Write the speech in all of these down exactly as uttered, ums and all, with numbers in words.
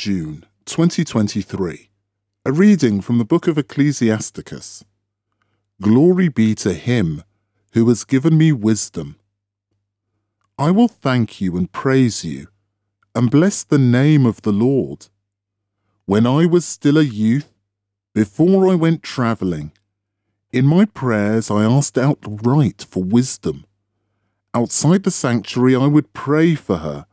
June twenty twenty-three, a reading from the book of Ecclesiasticus. Glory be to him who has given me wisdom. I will thank you and praise you, and bless the name of the Lord. When I was still a youth, before I went travelling, in my prayers I asked outright for wisdom. Outside the sanctuary I would pray for her,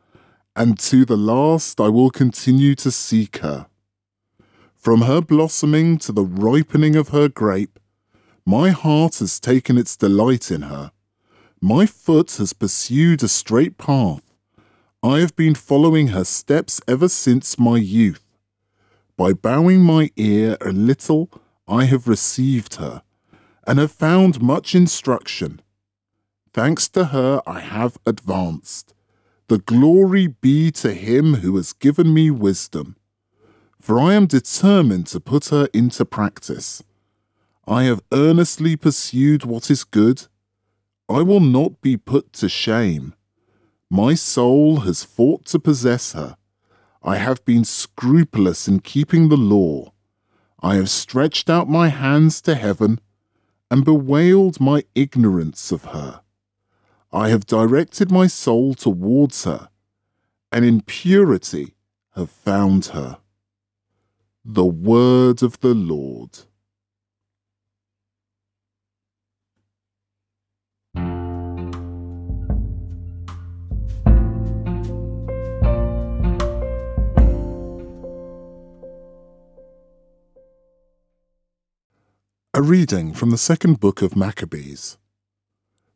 and to the last I will continue to seek her. From her blossoming to the ripening of her grape, my heart has taken its delight in her. My foot has pursued a straight path. I have been following her steps ever since my youth. By bowing my ear a little, I have received her, and have found much instruction. Thanks to her I have advanced. The glory be to him who has given me wisdom, for I am determined to put her into practice. I have earnestly pursued what is good. I will not be put to shame. My soul has fought to possess her. I have been scrupulous in keeping the law. I have stretched out my hands to heaven and bewailed my ignorance of her. I have directed my soul towards her, and in purity have found her. The word of the Lord. A reading from the second book of Maccabees.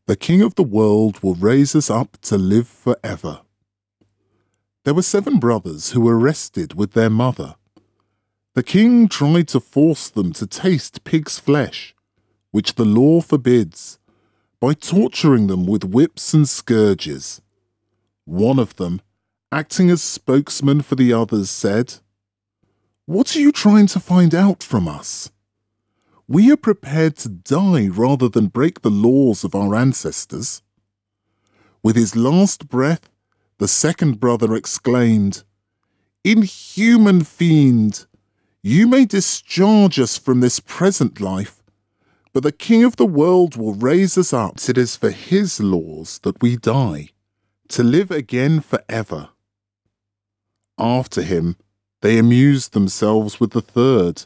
The King of the world will raise us up to live forever. There were seven brothers who were arrested with their mother. The king tried to force them to taste pig's flesh, which the law forbids, by torturing them with whips and scourges. One of them, acting as spokesman for the others, said, "What are you trying to find out from us? We are prepared to die rather than break the laws of our ancestors." With his last breath, the second brother exclaimed, "Inhuman fiend, you may discharge us from this present life, but the King of the world will raise us up. It is for his laws that we die, to live again forever." After him, they amused themselves with the third,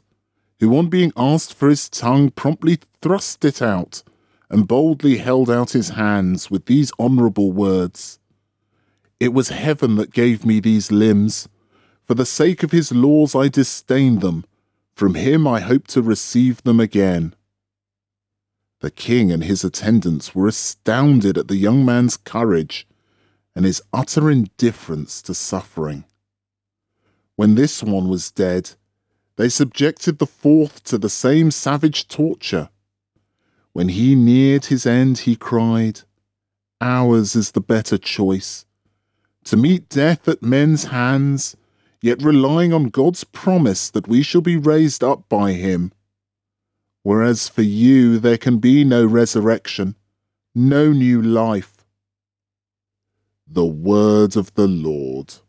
who on being asked for his tongue promptly thrust it out and boldly held out his hands with these honourable words, "It was heaven that gave me these limbs. For the sake of his laws I disdain them. From him I hope to receive them again." The king and his attendants were astounded at the young man's courage and his utter indifference to suffering. When this one was dead, they subjected the fourth to the same savage torture. When he neared his end, he cried, "Ours is the better choice. To meet death at men's hands, yet relying on God's promise that we shall be raised up by him. Whereas for you there can be no resurrection, no new life." The word of the Lord.